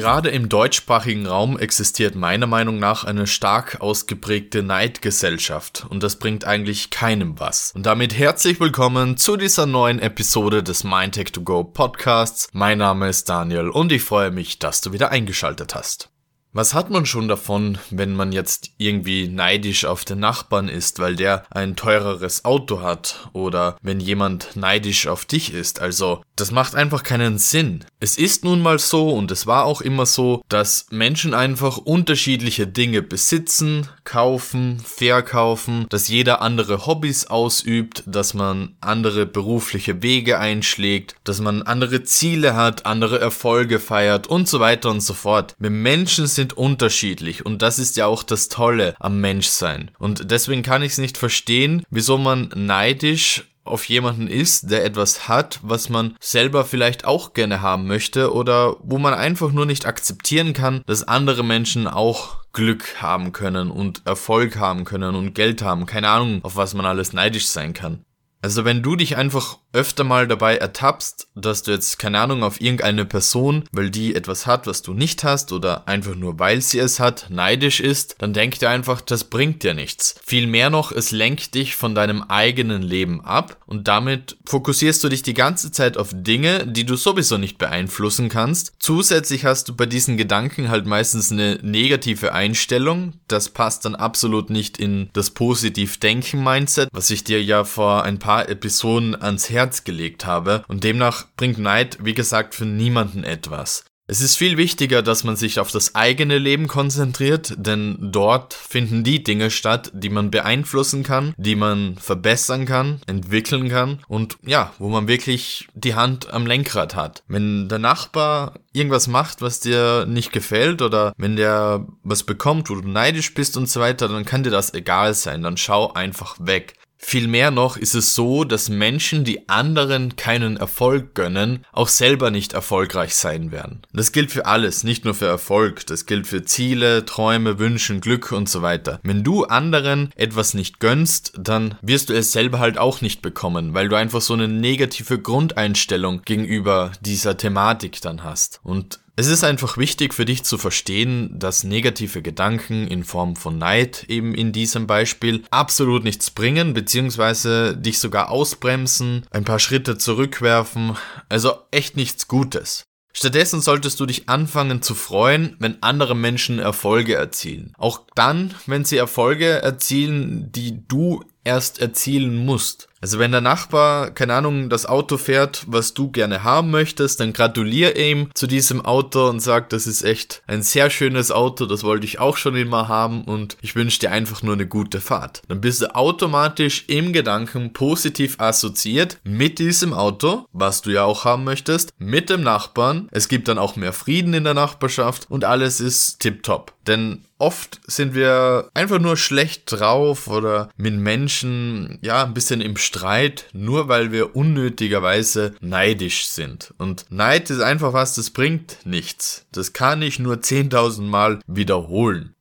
Gerade im deutschsprachigen Raum existiert meiner Meinung nach eine stark ausgeprägte Neidgesellschaft und das bringt eigentlich keinem was. Und damit herzlich willkommen zu dieser neuen Episode des MindTech2Go Podcasts. Mein Name ist Daniel und ich freue mich, dass du wieder eingeschaltet hast. Was hat man schon davon, wenn man jetzt irgendwie neidisch auf den Nachbarn ist, weil der ein teureres Auto hat oder wenn jemand neidisch auf dich ist? Also, das macht einfach keinen Sinn. Es ist nun mal so und es war auch immer so, dass Menschen einfach unterschiedliche Dinge besitzen, kaufen, verkaufen, dass jeder andere Hobbys ausübt, dass man andere berufliche Wege einschlägt, dass man andere Ziele hat, andere Erfolge feiert und so weiter und so fort. Wir Menschen sind unterschiedlich und das ist ja auch das Tolle am Menschsein. Und deswegen kann ich es nicht verstehen, wieso man neidisch auf jemanden ist, der etwas hat, was man selber vielleicht auch gerne haben möchte oder wo man einfach nur nicht akzeptieren kann, dass andere Menschen auch Glück haben können und Erfolg haben können und Geld haben. Keine Ahnung, auf was man alles neidisch sein kann. Also wenn du dich einfach öfter mal dabei ertappst, dass du jetzt, keine Ahnung, auf irgendeine Person, weil die etwas hat, was du nicht hast oder einfach nur weil sie es hat, neidisch ist, dann denk dir einfach, das bringt dir nichts. Vielmehr noch, es lenkt dich von deinem eigenen Leben ab und damit fokussierst du dich die ganze Zeit auf Dinge, die du sowieso nicht beeinflussen kannst. Zusätzlich hast du bei diesen Gedanken halt meistens eine negative Einstellung. Das passt dann absolut nicht in das Positiv-Denken-Mindset, was ich dir ja vor ein paar Episoden ans Herz gelegt habe und demnach bringt Neid, wie gesagt, für niemanden etwas. Es ist viel wichtiger, dass man sich auf das eigene Leben konzentriert, denn dort finden die Dinge statt, die man beeinflussen kann, die man verbessern kann, entwickeln kann und ja, wo man wirklich die Hand am Lenkrad hat. Wenn der Nachbar irgendwas macht, was dir nicht gefällt oder wenn der was bekommt, wo du neidisch bist und so weiter, dann kann dir das egal sein, dann schau einfach weg. Vielmehr noch ist es so, dass Menschen, die anderen keinen Erfolg gönnen, auch selber nicht erfolgreich sein werden. Das gilt für alles, nicht nur für Erfolg. Das gilt für Ziele, Träume, Wünsche, Glück und so weiter. Wenn du anderen etwas nicht gönnst, dann wirst du es selber halt auch nicht bekommen, weil du einfach so eine negative Grundeinstellung gegenüber dieser Thematik dann hast. Und es ist einfach wichtig für dich zu verstehen, dass negative Gedanken in Form von Neid eben in diesem Beispiel absolut nichts bringen, beziehungsweise dich sogar ausbremsen, ein paar Schritte zurückwerfen, also echt nichts Gutes. Stattdessen solltest du dich anfangen zu freuen, wenn andere Menschen Erfolge erzielen. Auch dann, wenn sie Erfolge erzielen, die du erst erzielen musst. Also wenn der Nachbar, keine Ahnung, das Auto fährt, was du gerne haben möchtest, dann gratuliere ihm zu diesem Auto und sag, das ist echt ein sehr schönes Auto, das wollte ich auch schon immer haben und ich wünsche dir einfach nur eine gute Fahrt. Dann bist du automatisch im Gedanken positiv assoziiert mit diesem Auto, was du ja auch haben möchtest, mit dem Nachbarn. Es gibt dann auch mehr Frieden in der Nachbarschaft und alles ist tipptopp. Denn oft sind wir einfach nur schlecht drauf oder mit Menschen, ja, ein bisschen im Streit, nur weil wir unnötigerweise neidisch sind. Und Neid ist einfach was, das bringt nichts. Das kann ich nur 10.000 Mal wiederholen.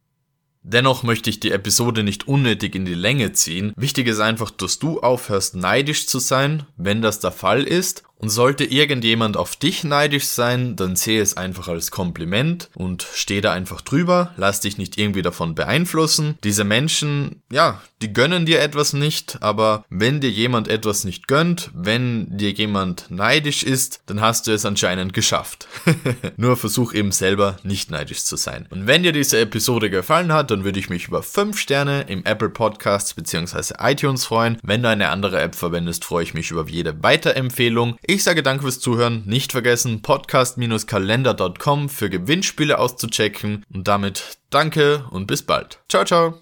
Dennoch möchte ich die Episode nicht unnötig in die Länge ziehen. Wichtig ist einfach, dass du aufhörst, neidisch zu sein, wenn das der Fall ist. Und sollte irgendjemand auf dich neidisch sein, dann sehe es einfach als Kompliment und steh da einfach drüber. Lass dich nicht irgendwie davon beeinflussen. Diese Menschen, ja, die gönnen dir etwas nicht, aber wenn dir jemand etwas nicht gönnt, wenn dir jemand neidisch ist, dann hast du es anscheinend geschafft. Nur versuch eben selber nicht neidisch zu sein. Und wenn dir diese Episode gefallen hat, dann würde ich mich über 5 Sterne im Apple Podcasts bzw. iTunes freuen. Wenn du eine andere App verwendest, freue ich mich über jede Weiterempfehlung. Ich sage danke fürs Zuhören, nicht vergessen podcast-kalender.com für Gewinnspiele auszuchecken und damit danke und bis bald. Ciao, ciao.